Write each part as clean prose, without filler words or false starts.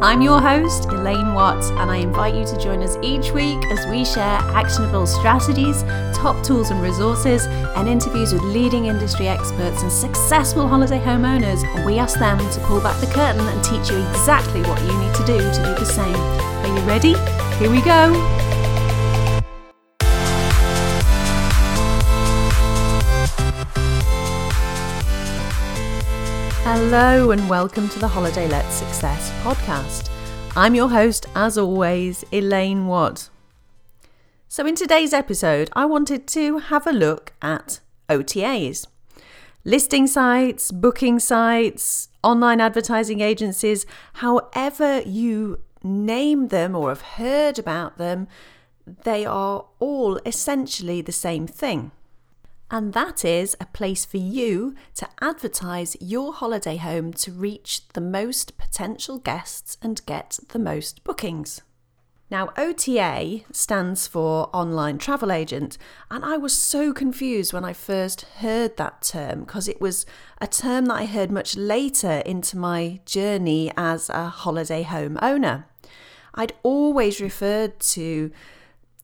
I'm your host, Elaine Watts, and I invite you to join us each week as we share actionable strategies, top tools and resources, and interviews with leading industry experts and successful holiday homeowners. We ask them to pull back the curtain and teach you exactly what you need to do the same. Are you ready? Here we go. Hello and welcome to the Holiday Let Success podcast. I'm your host, as always, Elaine Watt. So in today's episode, I wanted to have a look at OTAs. Listing sites, booking sites, online advertising agencies, however you name them or have heard about them, they are all essentially the same thing. And that is a place for you to advertise your holiday home to reach the most potential guests and get the most bookings. Now, OTA stands for Online Travel Agent, and I was so confused when I first heard that term because it was a term that I heard much later into my journey as a holiday home owner. I'd always referred to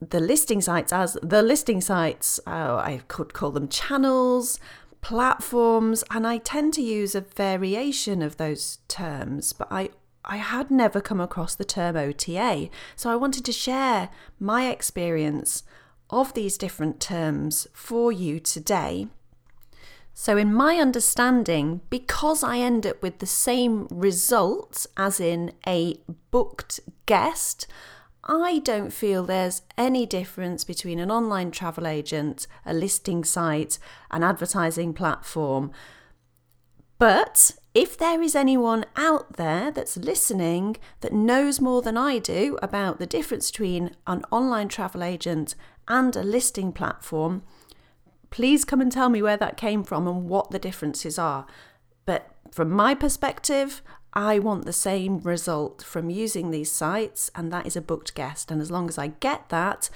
the listing sites as the listing sites. I could call them channels, platforms, and I tend to use a variation of those terms, but I had never come across the term OTA. So I wanted to share my experience of these different terms for you today. So in my understanding, because I end up with the same result as in a booked guest, I don't feel there's any difference between an online travel agent, a listing site, an advertising platform. But if there is anyone out there that's listening that knows more than I do about the difference between an online travel agent and a listing platform, please come and tell me where that came from and what the differences are. But from my perspective, I want the same result from using these sites, and that is a booked guest. And as long as I get that,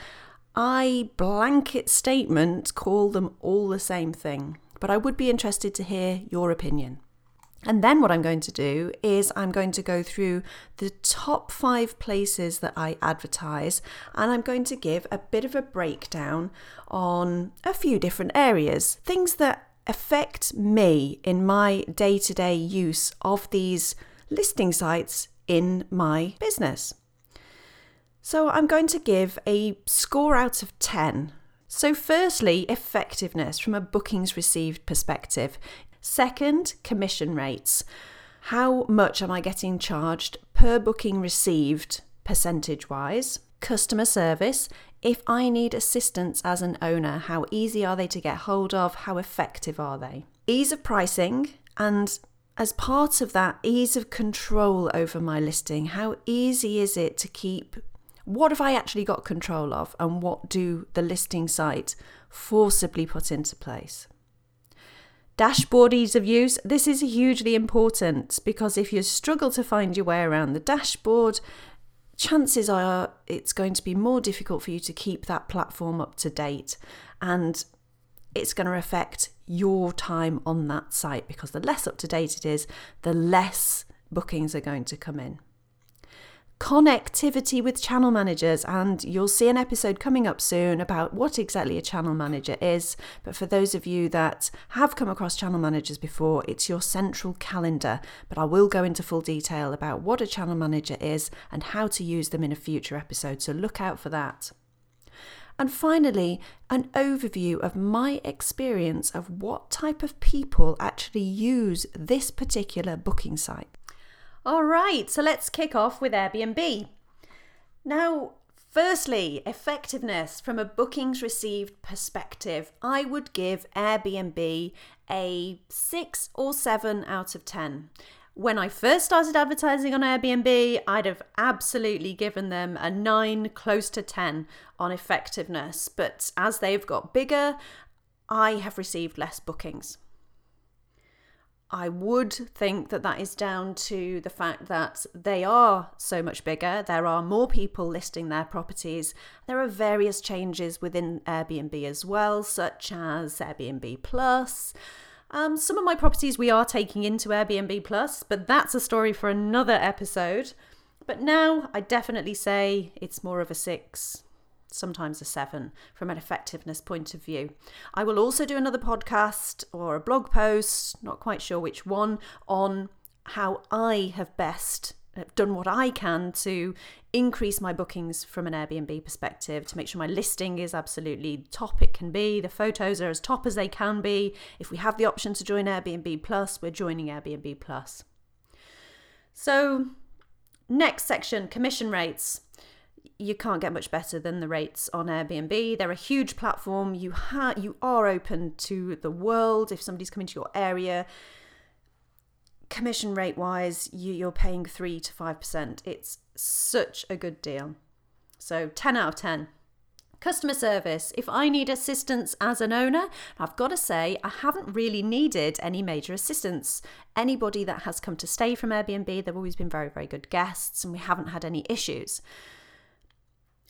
I blanket statement call them all the same thing. But I would be interested to hear your opinion. And then what I'm going to do is I'm going to go through the top 5 places that I advertise, and I'm going to give a bit of a breakdown on a few different areas, things that affect me in my day-to-day use of these listing sites in my business. So I'm going to give a score out of 10. So firstly, effectiveness from a bookings received perspective. Second, commission rates. How much am I getting charged per booking received percentage-wise? Customer service. If I need assistance as an owner, how easy are they to get hold of? How effective are they? Ease of pricing, and as part of that, ease of control over my listing. How easy is it to keep? What have I actually got control of, and what do the listing site forcibly put into place? Dashboard ease of use. This is hugely important because if you struggle to find your way around the dashboard, chances are it's going to be more difficult for you to keep that platform up to date, and it's going to affect your time on that site because the less up to date it is, the less bookings are going to come in. Connectivity with channel managers, and you'll see an episode coming up soon about what exactly a channel manager is, but for those of you that have come across channel managers before, it's your central calendar, but I will go into full detail about what a channel manager is and how to use them in a future episode, so look out for that. And finally, an overview of my experience of what type of people actually use this particular booking site. All right, so let's kick off with Airbnb. Now, firstly, effectiveness from a bookings received perspective. I would give Airbnb a 6 or 7 out of 10. When I first started advertising on Airbnb, I'd have absolutely given them a 9, close to 10 on effectiveness. But as they've got bigger, I have received less bookings. I would think that that is down to the fact that they are so much bigger. There are more people listing their properties. There are various changes within Airbnb as well, such as Airbnb Plus. Some of my properties we are taking into Airbnb Plus, but that's a story for another episode. But now I definitely say it's more of a 6, sometimes a 7 from an effectiveness point of view. I will also do another podcast or a blog post, not quite sure which one, on how I have best done what I can to increase my bookings from an Airbnb perspective, to make sure my listing is absolutely top it can be, the photos are as top as they can be. If we have the option to join Airbnb Plus, we're joining Airbnb Plus. So next section, commission rates. You can't get much better than the rates on Airbnb. They're a huge platform. You are open to the world. If somebody's coming to your area, commission rate wise, you're paying 3 to 5%. It's such a good deal. So 10 out of 10. Customer service. If I need assistance as an owner, I've got to say I haven't really needed any major assistance. Anybody that has come to stay from Airbnb, they've always been very, very good guests and we haven't had any issues.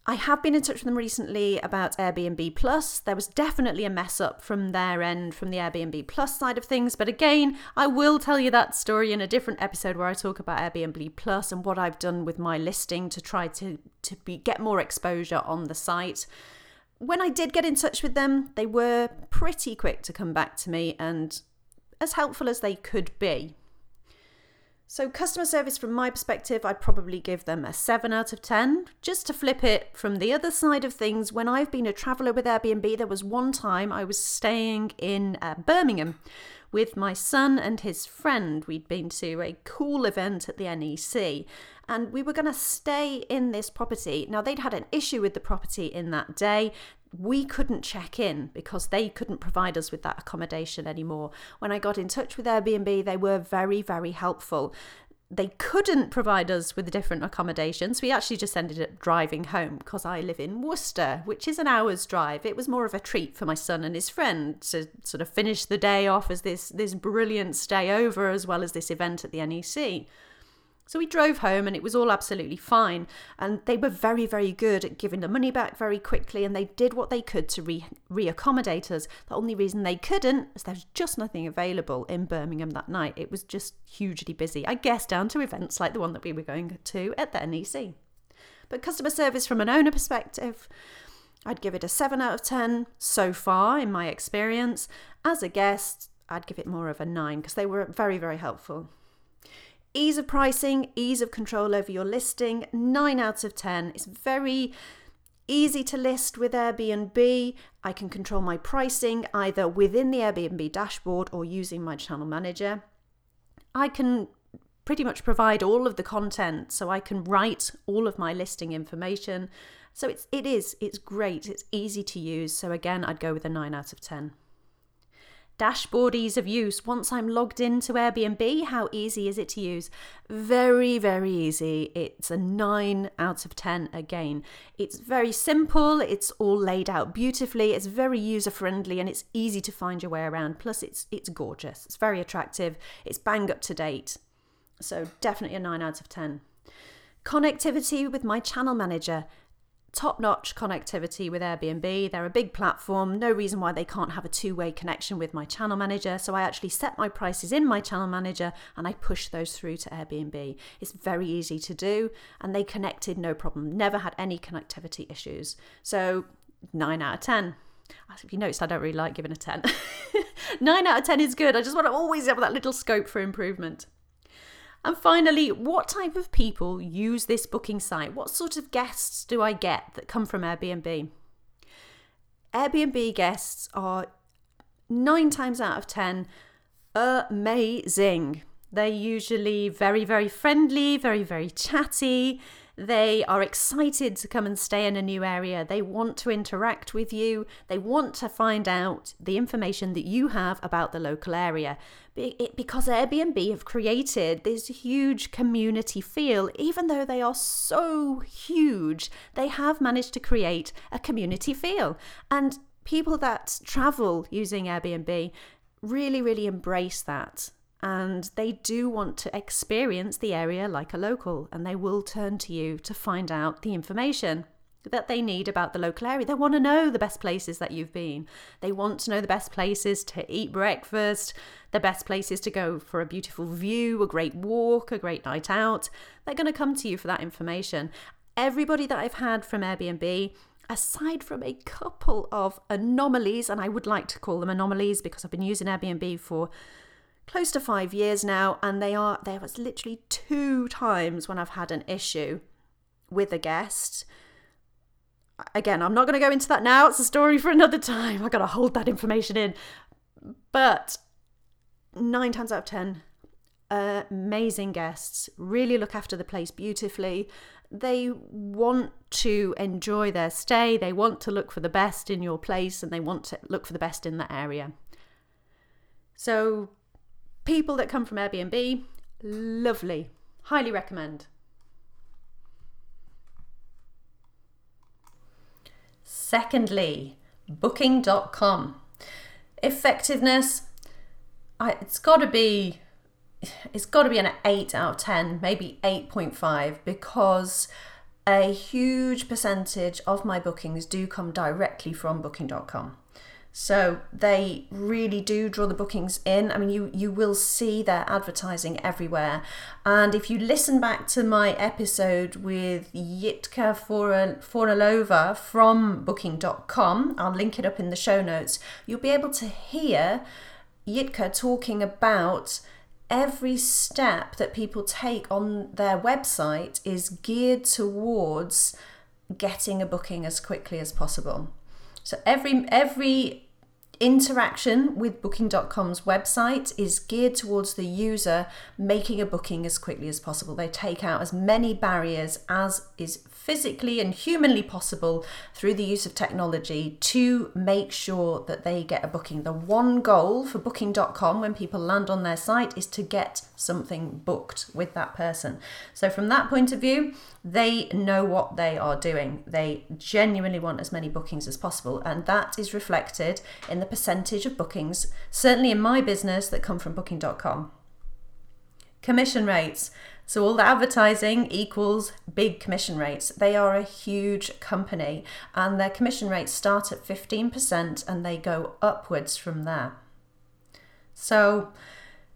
I have been in touch with them recently about Airbnb Plus. There was definitely a mess up from their end, from the Airbnb Plus side of things. But again, I will tell you that story in a different episode where I talk about Airbnb Plus and what I've done with my listing to try to get more exposure on the site. When I did get in touch with them, they were pretty quick to come back to me and as helpful as they could be. So customer service from my perspective, I'd probably give them a 7 out of 10. Just to flip it from the other side of things, when I've been a traveller with Airbnb, there was one time I was staying in Birmingham with my son and his friend. We'd been to a cool event at the NEC and we were going to stay in this property. Now they'd had an issue with the property in that day. We couldn't check in because they couldn't provide us with that accommodation anymore. When I got in touch with Airbnb, they were very, very helpful. They couldn't provide us with different accommodations. We actually just ended up driving home because I live in Worcester, which is an hour's drive. It was more of a treat for my son and his friend to sort of finish the day off as this brilliant stay over as well as this event at the NEC. So we drove home and it was all absolutely fine. And they were very, very good at giving the money back very quickly. And they did what they could to reaccommodate us. The only reason they couldn't is there was just nothing available in Birmingham that night. It was just hugely busy, I guess, down to events like the one that we were going to at the NEC. But customer service from an owner perspective, I'd give it a 7 out of 10 so far in my experience. As a guest, I'd give it more of a 9 because they were very, very helpful. Ease of pricing, ease of control over your listing, 9 out of 10. It's very easy to list with Airbnb. I can control my pricing either within the Airbnb dashboard or using my channel manager. I can pretty much provide all of the content, so I can write all of my listing information. So it's great, it's easy to use. So again, I'd go with a 9 out of 10. Dashboard ease of use. Once I'm logged into Airbnb, how easy is it to use? Very, very easy. It's a 9 out of 10 again. It's very simple. It's all laid out beautifully. It's very user-friendly and it's easy to find your way around. Plus, it's gorgeous. It's very attractive. It's bang up to date. So definitely a 9 out of 10. Connectivity with my channel manager. Top-notch connectivity with Airbnb. They're a big platform. No reason why they can't have a two-way connection with my channel manager. So I actually set my prices in my channel manager and I push those through to Airbnb. It's very easy to do and they connected no problem. Never had any connectivity issues. So 9 out of 10. If you noticed, I don't really like giving a 10. 9 out of 10 is good. I just want to always have that little scope for improvement. And finally, what type of people use this booking site? What sort of guests do I get that come from Airbnb? Airbnb guests are 9 times out of 10 amazing. They're usually very, very friendly, very, very chatty. They are excited to come and stay in a new area. They want to interact with you. They want to find out the information that you have about the local area. Because Airbnb have created this huge community feel, even though they are so huge, they have managed to create a community feel. And people that travel using Airbnb really, really embrace that. And they do want to experience the area like a local and they will turn to you to find out the information. that they need about the local area. They want to know the best places that you've been. They want to know the best places to eat breakfast, the best places to go for a beautiful view, a great walk, a great night out. They're going to come to you for that information. Everybody that I've had from Airbnb, aside from a couple of anomalies, and I would like to call them anomalies because I've been using Airbnb for close to 5 years now, and there was literally 2 times when I've had an issue with a guest. Again, I'm not going to go into that now. It's a story for another time. I've got to hold that information in. But 9 times out of 10, amazing guests really look after the place beautifully. They want to enjoy their stay. They want to look for the best in your place, and they want to look for the best in the area. So people that come from Airbnb, lovely. Highly recommend. Secondly, booking.com. Effectiveness, it's got to be an 8 out of 10, maybe 8.5, because a huge percentage of my bookings do come directly from booking.com. So they really do draw the bookings in. I mean, you will see their advertising everywhere. And if you listen back to my episode with Yitka Forilova from booking.com, I'll link it up in the show notes, you'll be able to hear Yitka talking about every step that people take on their website is geared towards getting a booking as quickly as possible. So every interaction with booking.com's website is geared towards the user making a booking as quickly as possible. They take out as many barriers as is physically and humanly possible through the use of technology to make sure that they get a booking. The one goal for booking.com when people land on their site is to get something booked with that person. So from that point of view, they know what they are doing. They genuinely want as many bookings as possible, and that is reflected in the percentage of bookings, certainly in my business, that come from booking.com. Commission rates. So all the advertising equals big commission rates. They are a huge company, and their commission rates start at 15% and they go upwards from there. So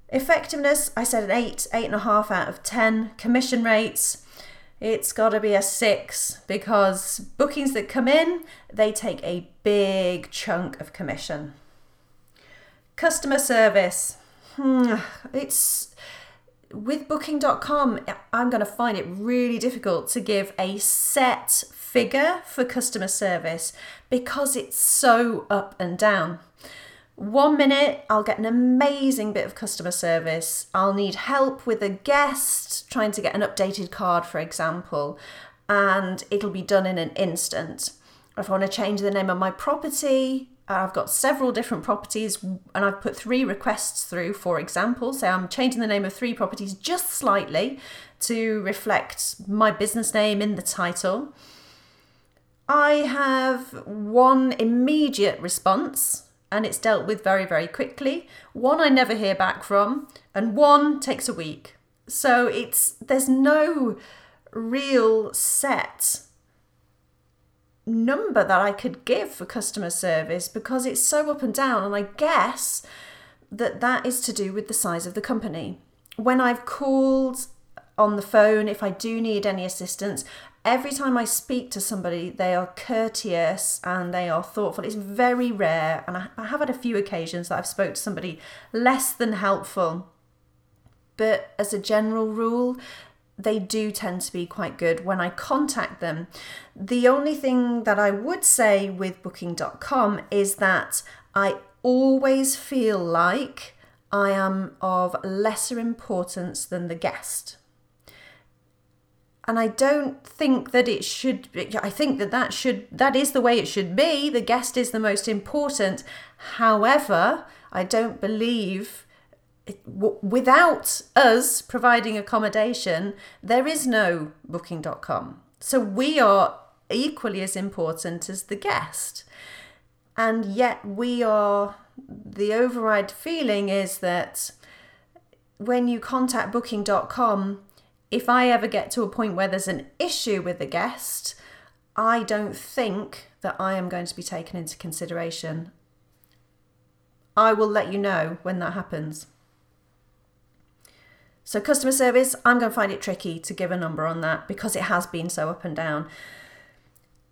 effectiveness, I said an 8.5 out of 10. Commission rates, it's got to be a 6, because bookings that come in, they take a big chunk of commission. Customer service. It's with booking.com, I'm going to find it really difficult to give a set figure for customer service because it's so up and down. 1 minute, I'll get an amazing bit of customer service. I'll need help with a guest trying to get an updated card, for example, and it'll be done in an instant. If I want to change the name of my property, I've got several different properties and I've put 3 requests through, for example. So I'm changing the name of 3 properties just slightly to reflect my business name in the title. I have 1 immediate response. And it's dealt with very, very quickly. 1 I never hear back from, and 1 takes a week. So there's no real set number that I could give for customer service because it's so up and down, and I guess that is to do with the size of the company. When I've called on the phone, if I do need any assistance, every time I speak to somebody, they are courteous and they are thoughtful. It's very rare, and I have had a few occasions that I've spoke to somebody less than helpful. But as a general rule, they do tend to be quite good when I contact them. The only thing that I would say with booking.com is that I always feel like I am of lesser importance than the guest. And I don't think that it should be. I think that is the way it should be. The guest is the most important. However, I don't believe without us providing accommodation, there is no booking.com. So we are equally as important as the guest. And yet the override feeling is that when you contact booking.com, if I ever get to a point where there's an issue with the guest, I don't think that I am going to be taken into consideration. I will let you know when that happens. So customer service, I'm going to find it tricky to give a number on that because it has been so up and down.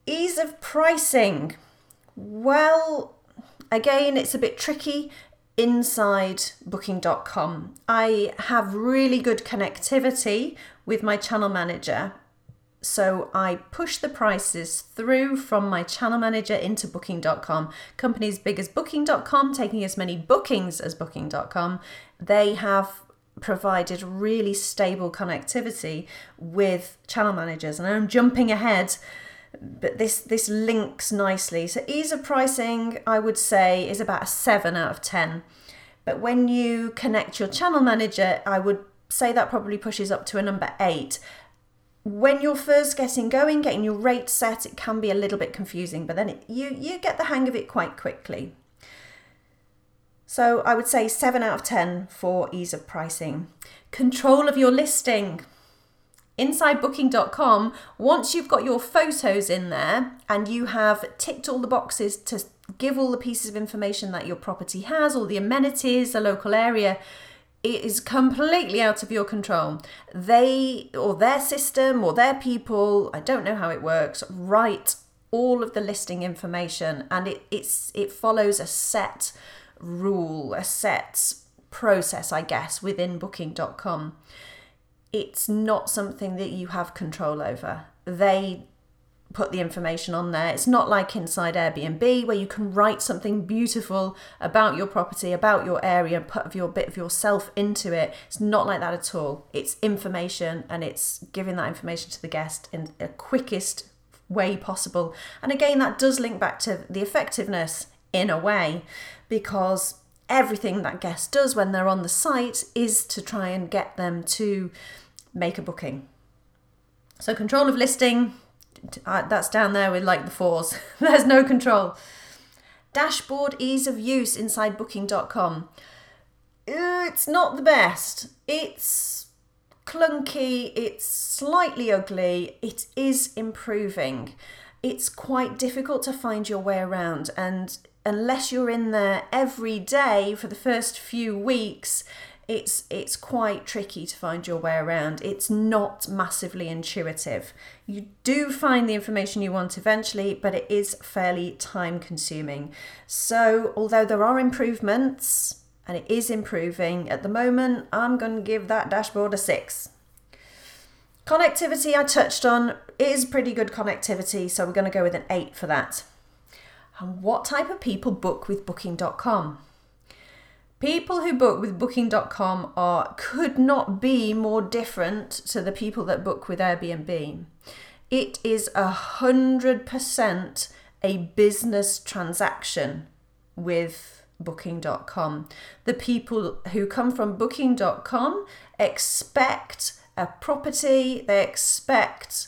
Ease of pricing. Well, again, it's a bit tricky inside booking.com. I have really good connectivity with my channel manager. So I push the prices through from my channel manager into booking.com. Companies big as booking.com, taking as many bookings as booking.com, they have provided really stable connectivity with channel managers. And I'm jumping ahead, but this links nicely. So ease of pricing, I would say, is about a 7 out of 10. But when you connect your channel manager, I would say that probably pushes up to a number 8. When you're first getting your rate set, it can be a little bit confusing, but then you get the hang of it quite quickly. So I would say 7 out of 10 for ease of pricing. Control of your listing. Inside booking.com, once you've got your photos in there and you have ticked all the boxes to give all the pieces of information that your property has, all the amenities, the local area, it is completely out of your control. They or their system or their people, I don't know how it works, write all of the listing information, and it follows a set rule, a set process, I guess, within booking.com. It's not something that you have control over. They put the information on there. It's not like inside Airbnb where you can write something beautiful about your property, about your area, put a bit of yourself into it. It's not like that at all. It's information, and it's giving that information to the guest in the quickest way possible. And again, that does link back to the effectiveness in a way, because everything that guest does when they're on the site is to try and get them to make a booking. So control of listing, that's down there with like the 4s. There's no control. Dashboard ease of use inside booking.com. It's not the best. It's clunky. It's slightly ugly. It is improving. It's quite difficult to find your way around. And unless you're in there every day for the first few weeks, it's quite tricky to find your way around. It's not massively intuitive. You do find the information you want eventually, but it is fairly time consuming. So although there are improvements, and it is improving at the moment, I'm going to give that dashboard a 6. Connectivity I touched on. It is pretty good connectivity, so we're going to go with an 8 for that. And what type of people book with booking.com? People who book with booking.com could not be more different to the people that book with Airbnb. It is 100% a business transaction with booking.com. The people who come from booking.com expect a property, they expect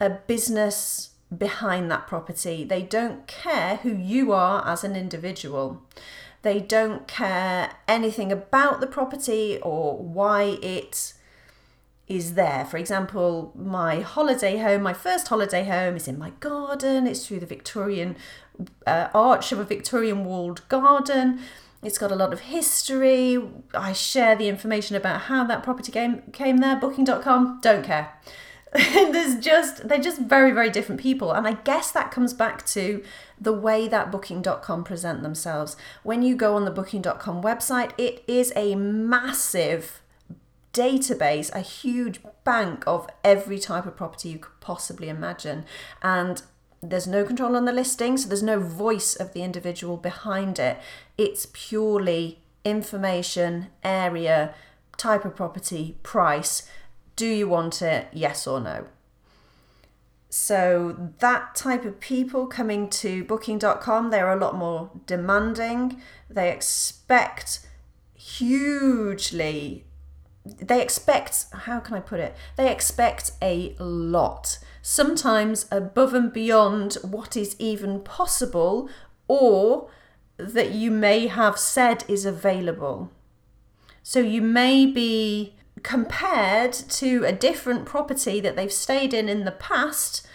a business behind that property. They don't care who you are as an individual. They don't care anything about the property or why it is there. For example, my first holiday home is in my garden. It's through the Victorian arch of a Victorian walled garden. It's got a lot of history. I share the information about how that property came there. Booking.com, don't care. They're just very, very different people. And I guess that comes back to the way that booking.com present themselves. When you go on the booking.com website, it is a massive database, a huge bank of every type of property you could possibly imagine. And there's no control on the listing, so there's no voice of the individual behind it. It's purely information, area, type of property, price. Do you want it? Yes or no? So that type of people coming to booking.com, they're a lot more demanding. They expect a lot, sometimes above and beyond what is even possible or that you may have said is available. So you may be compared to a different property that they've stayed in the past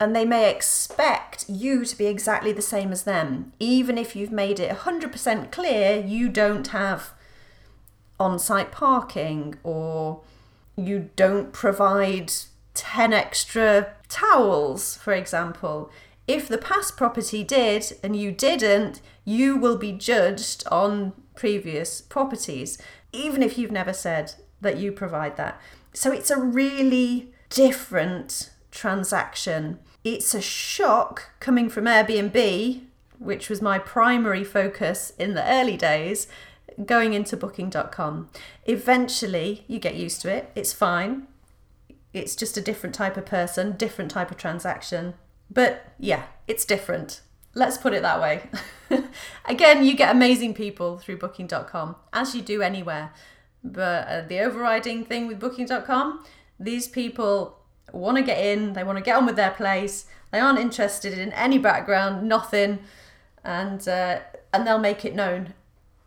and they may expect you to be exactly the same as them, even if you've made it 100% clear you don't have on-site parking, or you don't provide 10 extra towels, for example. If the past property did and you didn't, you will be judged on previous properties, even if you've never said that you provide that. So it's a really different transaction. It's a shock coming from Airbnb, which was my primary focus in the early days, going into booking.com. Eventually, you get used to it. It's fine. It's just a different type of person, different type of transaction. But yeah, it's different. Let's put it that way. Again, you get amazing people through booking.com, as you do anywhere. But the overriding thing with booking.com, these people want to get in, they want to get on with their place, they aren't interested in any background, nothing, and they'll make it known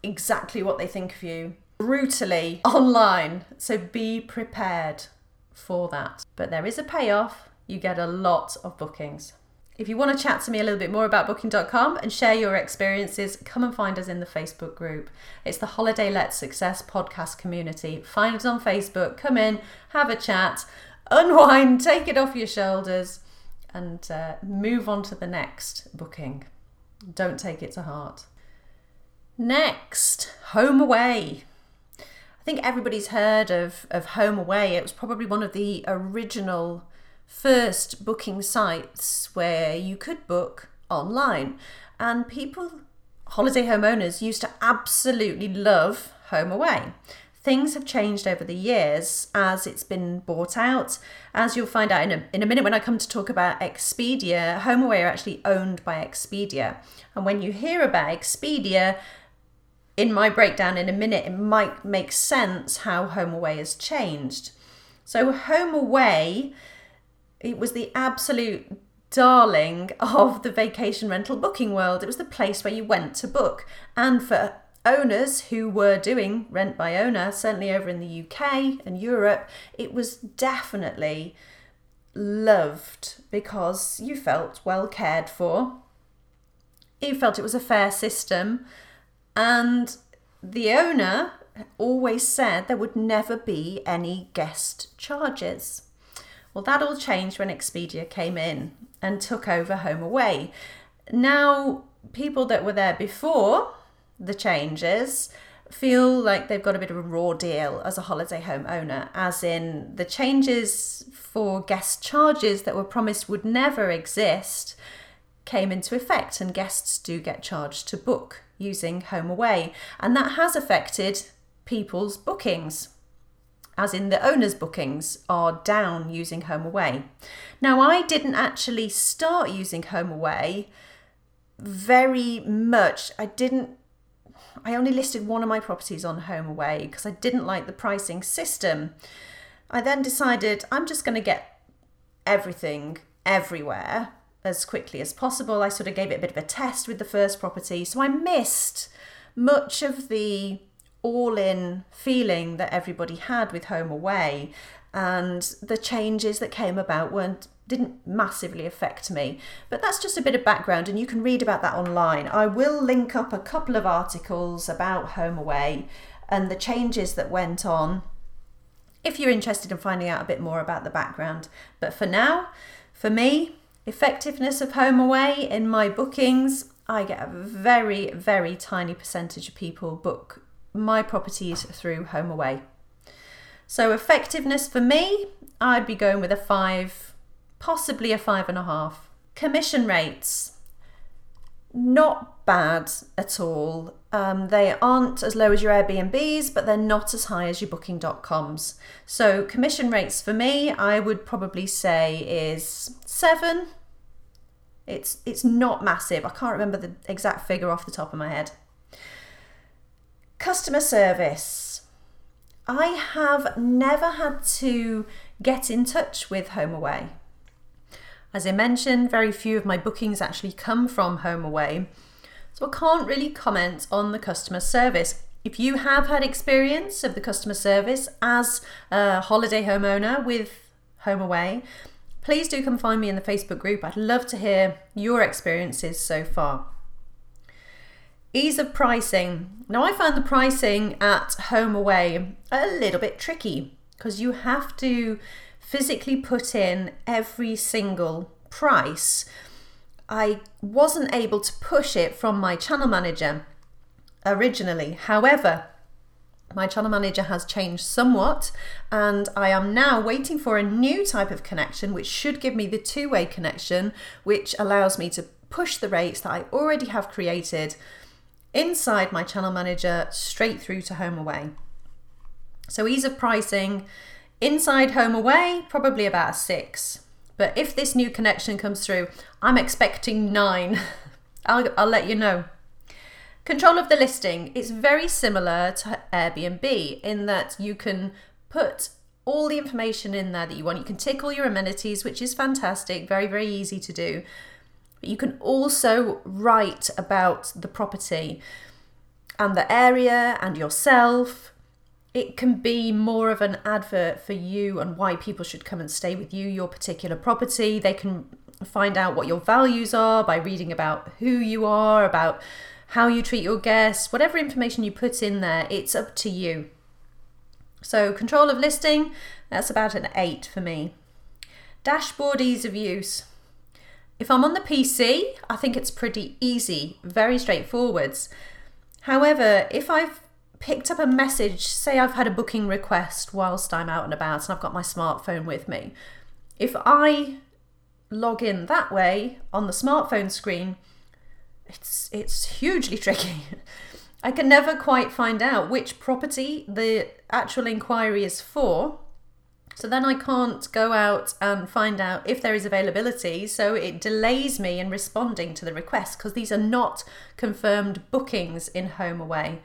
exactly what they think of you, brutally, online. So be prepared for that. But there is a payoff, you get a lot of bookings. If you want to chat to me a little bit more about booking.com and share your experiences, come and find us in the Facebook group. It's the Holiday Let Success podcast community. Find us on Facebook, come in, have a chat, unwind, take it off your shoulders, and move on to the next booking. Don't take it to heart. Next, HomeAway. I think everybody's heard of HomeAway. It was probably one of the original first booking sites where you could book online. And people, holiday homeowners, used to absolutely love HomeAway. Things have changed over the years as it's been bought out. As you'll find out in a minute when I come to talk about Expedia, HomeAway are actually owned by Expedia. And when you hear about Expedia, in my breakdown in a minute, it might make sense how HomeAway has changed. So HomeAway, it was the absolute darling of the vacation rental booking world. It was the place where you went to book. And for owners who were doing rent by owner, certainly over in the UK and Europe, it was definitely loved because you felt well cared for. You felt it was a fair system, and the owner always said there would never be any guest charges. Well, that all changed when Expedia came in and took over HomeAway. Now, people that were there before the changes feel like they've got a bit of a raw deal as a holiday home owner, as in the changes for guest charges that were promised would never exist came into effect, and guests do get charged to book using HomeAway, and that has affected people's bookings, as in the owner's bookings are down using HomeAway. Now, I didn't actually start using HomeAway very much. I only listed one of my properties on HomeAway because I didn't like the pricing system. I then decided I'm just going to get everything everywhere as quickly as possible. I sort of gave it a bit of a test with the first property, so I missed much of the all-in feeling that everybody had with HomeAway, and the changes that came about didn't massively affect me. But that's just a bit of background, and you can read about that online. I will link up a couple of articles about HomeAway and the changes that went on if you're interested in finding out a bit more about the background. But for now, for me, effectiveness of HomeAway in my bookings, I get a very, very tiny percentage of people book my properties through HomeAway. So effectiveness for me, I'd be going with a 5, possibly a 5.5. Commission rates, not bad at all. They aren't as low as your Airbnbs, but they're not as high as your booking.coms. So commission rates for me, I would probably say is 7. It's not massive. I can't remember the exact figure off the top of my head. Customer service. I have never had to get in touch with HomeAway. As I mentioned, very few of my bookings actually come from HomeAway, so I can't really comment on the customer service. If you have had experience of the customer service as a holiday homeowner with HomeAway, Please do come find me in the Facebook group. I'd love to hear your experiences so far. Ease of pricing. Now, I found the pricing at HomeAway a little bit tricky because you have to physically put in every single price. I wasn't able to push it from my channel manager originally. However, my channel manager has changed somewhat, and I am now waiting for a new type of connection, which should give me the two-way connection, which allows me to push the rates that I already have created inside my channel manager straight through to HomeAway. So ease of pricing inside HomeAway, probably about a 6, but if this new connection comes through, I'm expecting 9. I'll let you know. Control of the listing. It's very similar to Airbnb in that you can put all the information in there that you want. You can tick all your amenities, which is fantastic, very, very easy to do. But you can also write about the property and the area and yourself. It can be more of an advert for you and why people should come and stay with you, your particular property. They can find out what your values are by reading about who you are, about how you treat your guests. Whatever information you put in there, it's up to you. So control of listing, that's about an 8 for me. Dashboard ease of use. If I'm on the PC, I think it's pretty easy, very straightforward. However, if I've picked up a message, say I've had a booking request whilst I'm out and about and I've got my smartphone with me. If I log in that way on the smartphone screen, it's hugely tricky. I can never quite find out which property the actual inquiry is for. So then I can't go out and find out if there is availability. So it delays me in responding to the request because these are not confirmed bookings in HomeAway.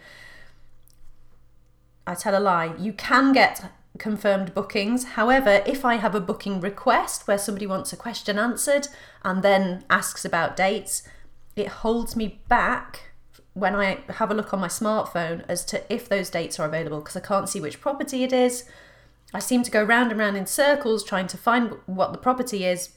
I tell a lie. You can get confirmed bookings. However, if I have a booking request where somebody wants a question answered and then asks about dates, it holds me back when I have a look on my smartphone as to if those dates are available because I can't see which property it is. I seem to go round and round in circles trying to find what the property is,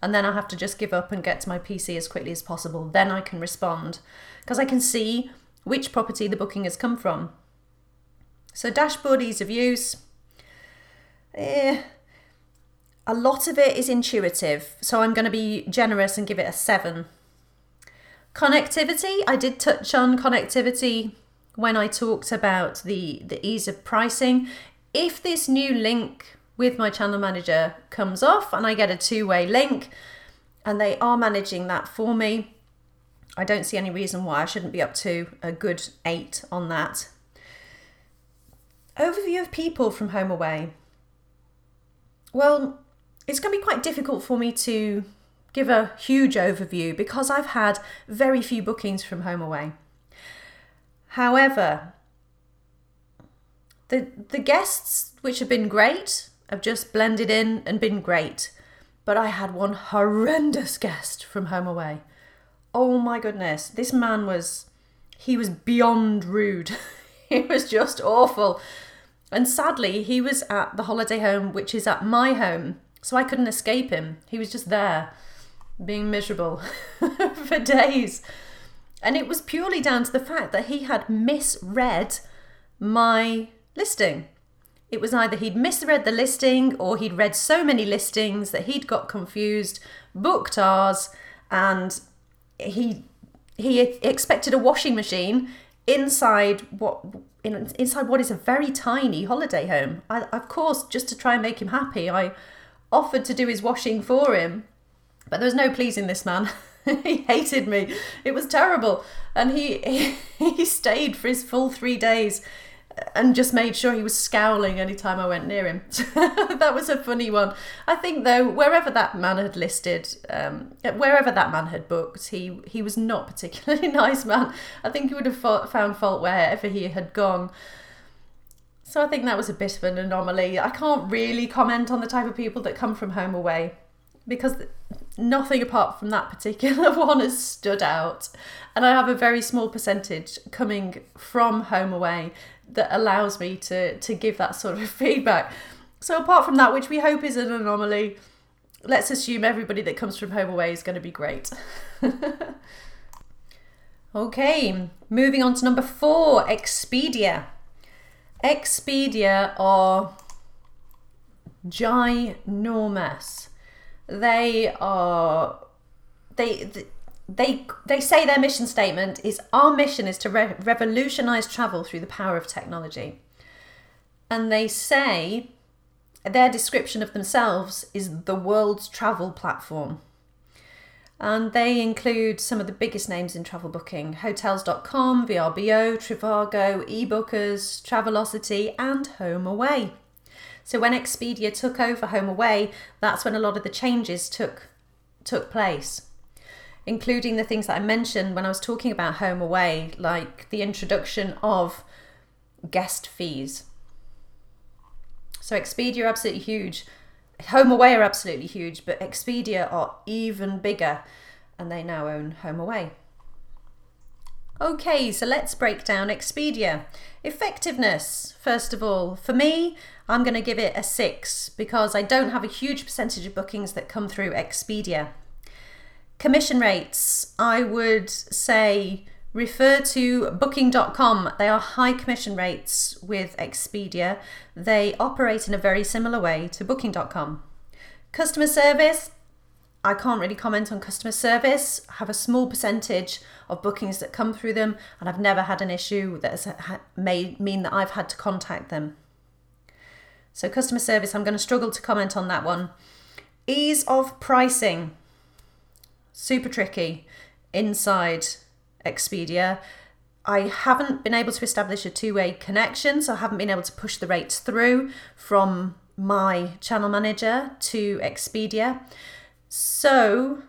and then I have to just give up and get to my PC as quickly as possible. Then I can respond because I can see which property the booking has come from. So dashboard ease of use. A lot of it is intuitive, so I'm going to be generous and give it a 7. Connectivity, I did touch on connectivity when I talked about the ease of pricing. If this new link with my channel manager comes off and I get a two-way link and they are managing that for me, I don't see any reason why I shouldn't be up to a good 8 on that. Overview of people from HomeAway. Well, it's going to be quite difficult for me to give a huge overview because I've had very few bookings from HomeAway. However, the guests, which have been great, have just blended in and been great. But I had one horrendous guest from HomeAway. Oh my goodness, this man was beyond rude. He was just awful. And sadly, he was at the holiday home, which is at my home. So I couldn't escape him. He was just there, being miserable for days. And it was purely down to the fact that he had misread my listing. It was either he'd misread the listing or he'd read so many listings that he'd got confused, booked ours, and he expected a washing machine inside what is a very tiny holiday home. Of course, just to try and make him happy, I offered to do his washing for him. But there was no pleasing this man. He hated me. It was terrible. And he stayed for his full 3 days and just made sure he was scowling any time I went near him. That was a funny one. I think, though, wherever that man had booked, he was not particularly nice man. I think he would have found fault wherever he had gone. So I think that was a bit of an anomaly. I can't really comment on the type of people that come from HomeAway because nothing apart from that particular one has stood out. And I have a very small percentage coming from HomeAway that allows me to give that sort of feedback. So apart from that, which we hope is an anomaly, let's assume everybody that comes from HomeAway is going to be great. Okay, moving on to number 4, Expedia. Expedia are ginormous. They say their mission statement is, our mission is to revolutionize travel through the power of technology. And they say their description of themselves is the world's travel platform. And they include some of the biggest names in travel booking: Hotels.com, VRBO, Trivago, eBookers, Travelocity, and HomeAway. So when Expedia took over HomeAway, that's when a lot of the changes took place, including the things that I mentioned when I was talking about HomeAway, like the introduction of guest fees. So Expedia are absolutely huge. HomeAway are absolutely huge, but Expedia are even bigger, and they now own HomeAway. Okay, so let's break down Expedia. Effectiveness, first of all. For me, I'm going to give it a 6 because I don't have a huge percentage of bookings that come through Expedia. Commission rates, I would say refer to booking.com. They are high commission rates with Expedia. They operate in a very similar way to booking.com. Customer service, I can't really comment on customer service. I have a small percentage of bookings that come through them, and I've never had an issue that has mean that I've had to contact them. So customer service, I'm going to struggle to comment on that one. Ease of pricing, super tricky inside Expedia. I haven't been able to establish a two-way connection, so I haven't been able to push the rates through from my channel manager to Expedia. So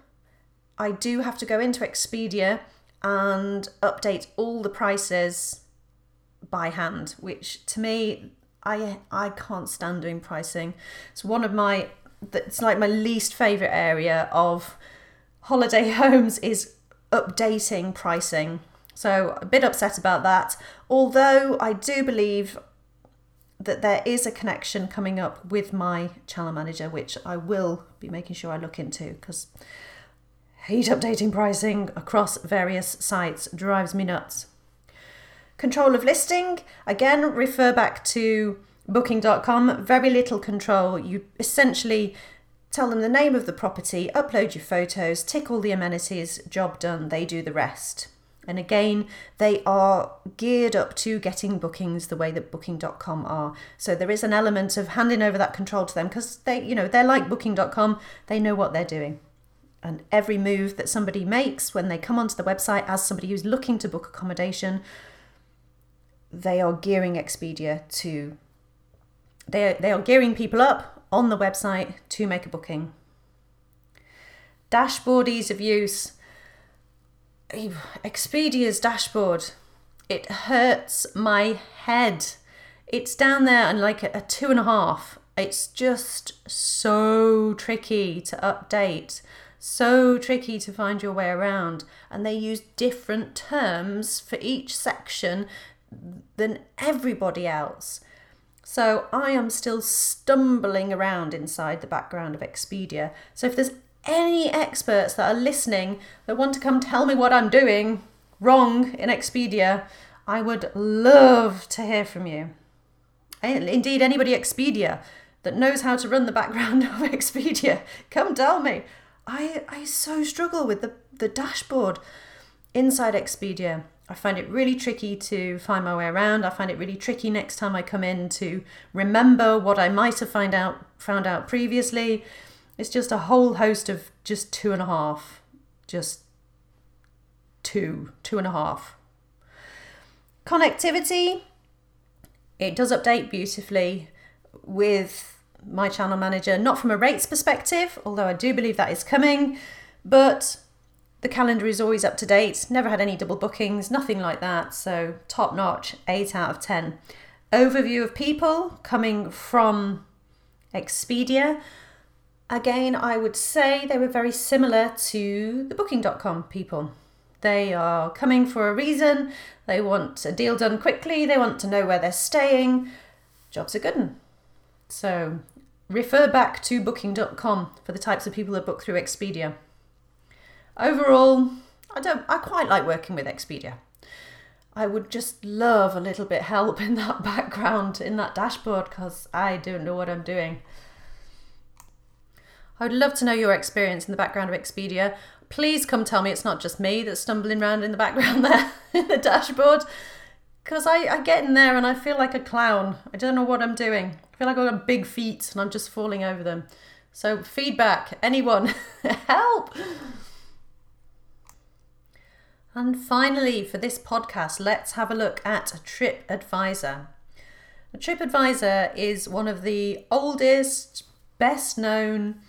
I do have to go into Expedia and update all the prices by hand, which to me, I can't stand doing pricing. It's like my least favorite area of holiday homes is updating pricing. So a bit upset about that, although I do believe that there is a connection coming up with my channel manager, which I will be making sure I look into, because I hate updating pricing across various sites. Drives me nuts. Control of listing, again, refer back to booking.com. very little control. You essentially tell them the name of the property, upload your photos, tick all the amenities, job done. They do the rest. And again, they are geared up to getting bookings the way that booking.com are. So there is an element of handing over that control to them, because they're like booking.com. They know what they're doing. And every move that somebody makes when they come onto the website as somebody who's looking to book accommodation, they are gearing Expedia to, they are gearing people up on the website to make a booking. Dashboard ease of use. Expedia's dashboard, it hurts my head. It's down there and like a 2.5. It's just so tricky to update, so tricky to find your way around, and they use different terms for each section than everybody else. So I am still stumbling around inside the background of Expedia. So if there's any experts that are listening that want to come tell me what I'm doing wrong in Expedia, I would love to hear from you. And indeed, anybody Expedia that knows how to run the background of Expedia, come tell me. I so struggle with the dashboard inside Expedia. I find it really tricky to find my way around. I find it really tricky next time I come in to remember what I might have found out previously. It's just a whole host of just 2.5. Just 2.5. Connectivity. It does update beautifully with my channel manager. Not from a rates perspective, although I do believe that is coming. But the calendar is always up to date, never had any double bookings, nothing like that. So top notch, 8 out of 10. Overview of people coming from Expedia. Again, I would say they were very similar to the booking.com people. They are coming for a reason. They want a deal done quickly. They want to know where they're staying. Jobs are good. So Refer back to booking.com for the types of people that book through Expedia. Overall, I quite like working with Expedia. I would just love a little bit help in that background, in that dashboard, because I don't know what I'm doing. I would love to know your experience in the background of Expedia. Please come tell me it's not just me that's stumbling around in the background there in the dashboard, because I get in there and I feel like a clown. I don't know what I'm doing. I feel like I've got big feet and I'm just falling over them. So feedback, anyone, help! And finally, for this podcast, let's have a look at TripAdvisor. TripAdvisor is one of the oldest, best-known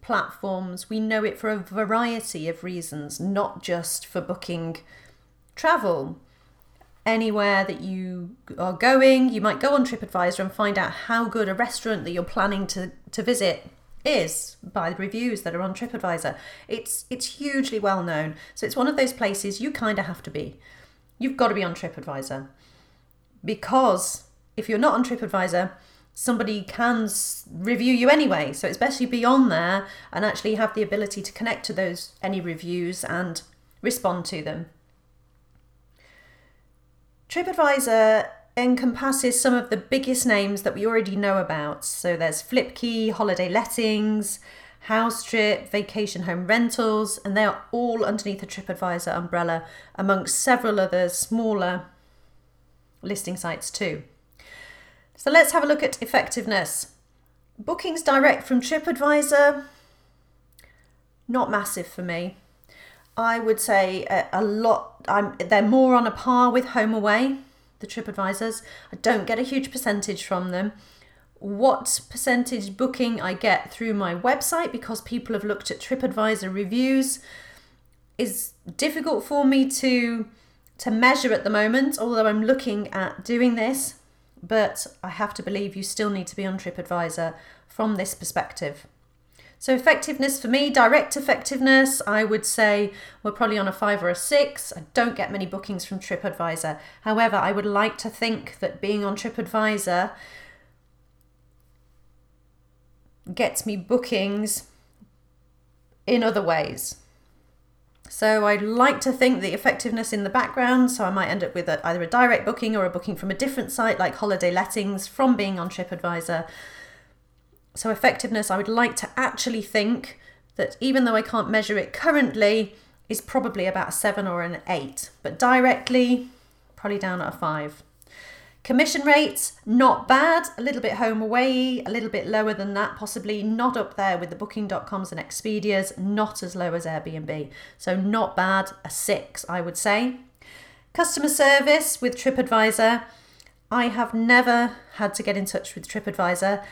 platforms. We know it for a variety of reasons, not just for booking travel. Anywhere that you are going, you might go on TripAdvisor and find out how good a restaurant that you're planning to visit is by the reviews that are on TripAdvisor. It's hugely well known. So it's one of those places you kind of have to be. You've got to be on TripAdvisor, because if you're not on TripAdvisor, somebody can review you anyway. So it's best you be on there and actually have the ability to connect to those, any reviews, and respond to them. TripAdvisor encompasses some of the biggest names that we already know about. So there's Flipkey, Holiday Lettings, House Trip, Vacation Home Rentals, and they are all underneath the TripAdvisor umbrella, amongst several other smaller listing sites too. So let's have a look at effectiveness. Bookings direct from TripAdvisor, not massive for me. I would say they're more on a par with HomeAway, the TripAdvisors. I don't get a huge percentage from them. What percentage booking I get through my website, because people have looked at TripAdvisor reviews, is difficult for me to measure at the moment, although I'm looking at doing this. But I have to believe you still need to be on TripAdvisor from this perspective. So effectiveness for me, direct effectiveness, I would say we're probably on a 5 or a 6. I don't get many bookings from TripAdvisor. However, I would like to think that being on TripAdvisor gets me bookings in other ways. So I'd like to think the effectiveness in the background, so I might end up with either a direct booking or a booking from a different site like Holiday Lettings from being on TripAdvisor. So effectiveness, I would like to actually think that, even though I can't measure it currently, is probably about a 7 or an 8. But directly, probably down at a 5. Commission rates, not bad. A little bit HomeAway, a little bit lower than that, possibly not up there with the Booking.coms and Expedias, not as low as Airbnb. So not bad, a 6, I would say. Customer service with TripAdvisor. I have never had to get in touch with TripAdvisor.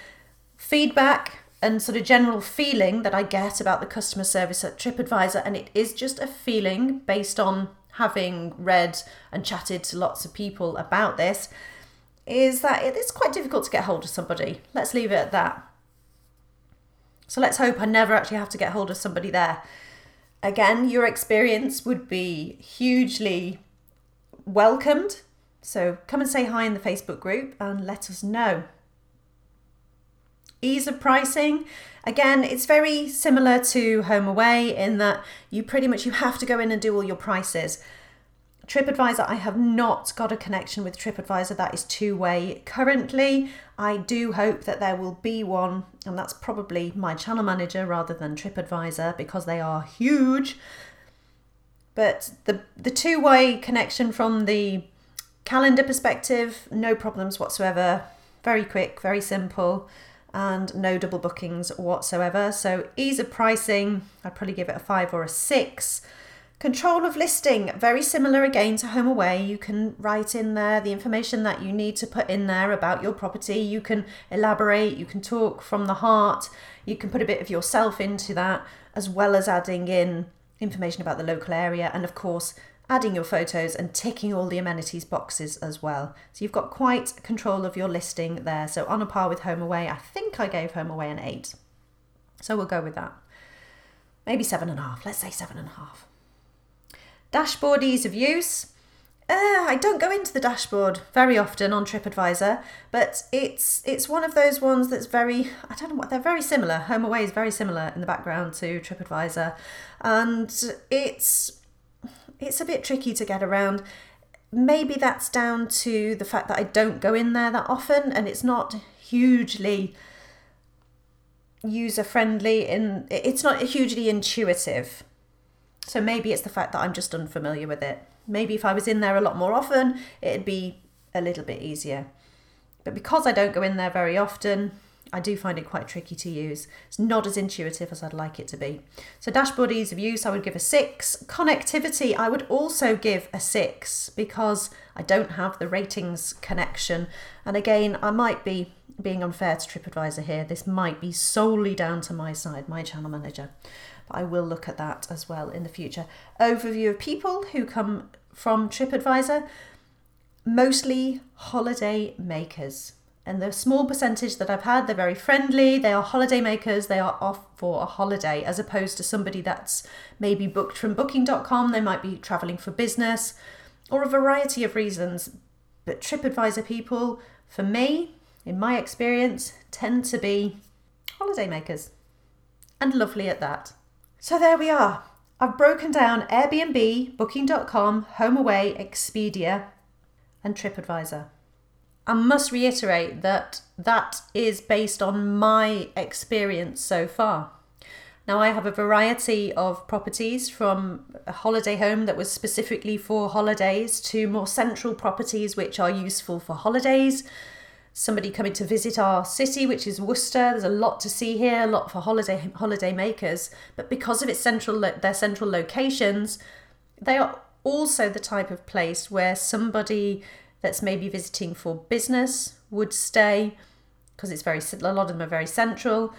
Feedback and sort of general feeling that I get about the customer service at TripAdvisor, and it is just a feeling based on having read and chatted to lots of people about this, is that it's quite difficult to get hold of somebody. Let's leave it at that. So let's hope I never actually have to get hold of somebody there. Again, your experience would be hugely welcomed. So come and say hi in the Facebook group and let us know. Ease of pricing, again, it's very similar to HomeAway in that you have to go in and do all your prices. TripAdvisor, I have not got a connection with TripAdvisor that is two-way currently. I do hope that there will be one, and that's probably my channel manager rather than TripAdvisor, because they are huge. But the two-way connection from the calendar perspective, no problems whatsoever. Very quick, very simple, and no double bookings whatsoever. So ease of pricing, I'd probably give it a 5 or a 6. Control of listing, very similar again to HomeAway. You can write in there the information that you need to put in there about your property. You can elaborate, you can talk from the heart, you can put a bit of yourself into that, as well as adding in information about the local area, and of course adding your photos and ticking all the amenities boxes as well. So you've got quite control of your listing there. So on a par with HomeAway, I think I gave HomeAway an 8. So we'll go with that. Maybe 7.5, let's say 7.5. Dashboard ease of use. I don't go into the dashboard very often on TripAdvisor, but it's one of those ones that's very, I don't know what, they're very similar. HomeAway is very similar in the background to TripAdvisor, and it's a bit tricky to get around. Maybe that's down to the fact that I don't go in there that often, and it's not hugely user-friendly, and it's not hugely intuitive. So maybe it's the fact that I'm just unfamiliar with it. Maybe if I was in there a lot more often, it'd be a little bit easier. But because I don't go in there very often, I do find it quite tricky to use. It's not as intuitive as I'd like it to be. So dashboard ease of use, I would give a 6. Connectivity, I would also give a 6 because I don't have the ratings connection. And again, I might be being unfair to TripAdvisor here. This might be solely down to my side, my channel manager. But I will look at that as well in the future. Overview of people who come from TripAdvisor, mostly holiday makers. And the small percentage that I've had, they're very friendly, they are holiday makers, they are off for a holiday, as opposed to somebody that's maybe booked from booking.com, they might be travelling for business, or a variety of reasons. But TripAdvisor people, for me, in my experience, tend to be holiday makers. And lovely at that. So there we are. I've broken down Airbnb, booking.com, HomeAway, Expedia, and TripAdvisor. I must reiterate that is based on my experience so far. Now, I have a variety of properties, from a holiday home that was specifically for holidays to more central properties which are useful for holidays. Somebody coming to visit our city, which is Worcester. There's a lot to see here, a lot for holiday makers. But because of its central locations, they are also the type of place where somebody that's maybe visiting for business would stay, because a lot of them are very central.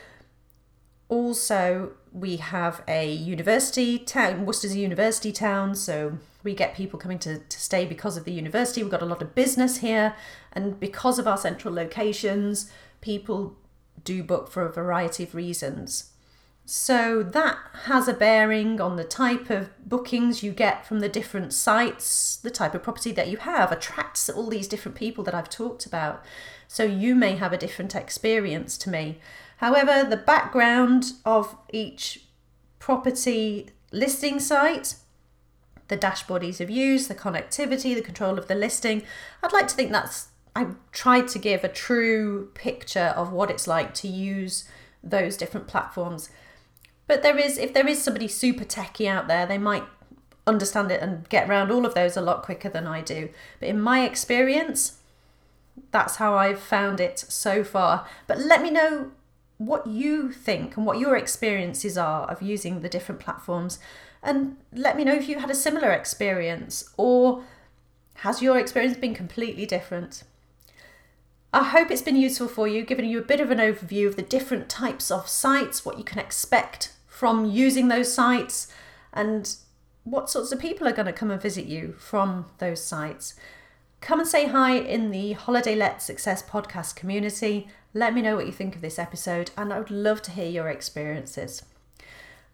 Also, we have a university town. Worcester's a university town, so we get people coming to stay because of the university. We've got a lot of business here, and because of our central locations, people do book for a variety of reasons. So that has a bearing on the type of bookings you get from the different sites. The type of property that you have attracts all these different people that I've talked about. So you may have a different experience to me. However, the background of each property listing site, the dashboard ease of use, the connectivity, the control of the listing, I'd like to think I've tried to give a true picture of what it's like to use those different platforms. But if there is somebody super techie out there, they might understand it and get around all of those a lot quicker than I do. But in my experience, that's how I've found it so far. But let me know what you think and what your experiences are of using the different platforms. And let me know if you had a similar experience, or has your experience been completely different? I hope it's been useful for you, giving you a bit of an overview of the different types of sites, what you can expect from using those sites, and what sorts of people are going to come and visit you from those sites. Come and say hi in the Holiday Let Success podcast community. Let me know what you think of this episode, and I would love to hear your experiences.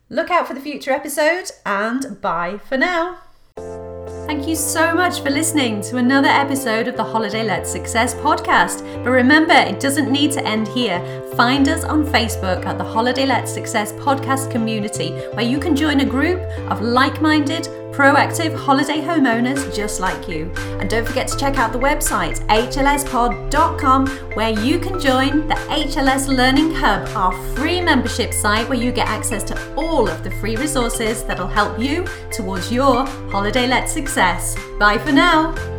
Look out for the future episode, and bye for now. Thank you so much for listening to another episode of the Holiday Let Success podcast. But remember, it doesn't need to end here. Find us on Facebook at the Holiday Let Success podcast community, where you can join a group of like-minded, proactive holiday homeowners just like you. And don't forget to check out the website, hlspod.com, where you can join the HLS Learning Hub, our free membership site where you get access to all of the free resources that'll help you towards your Holiday Let Success. Bye for now.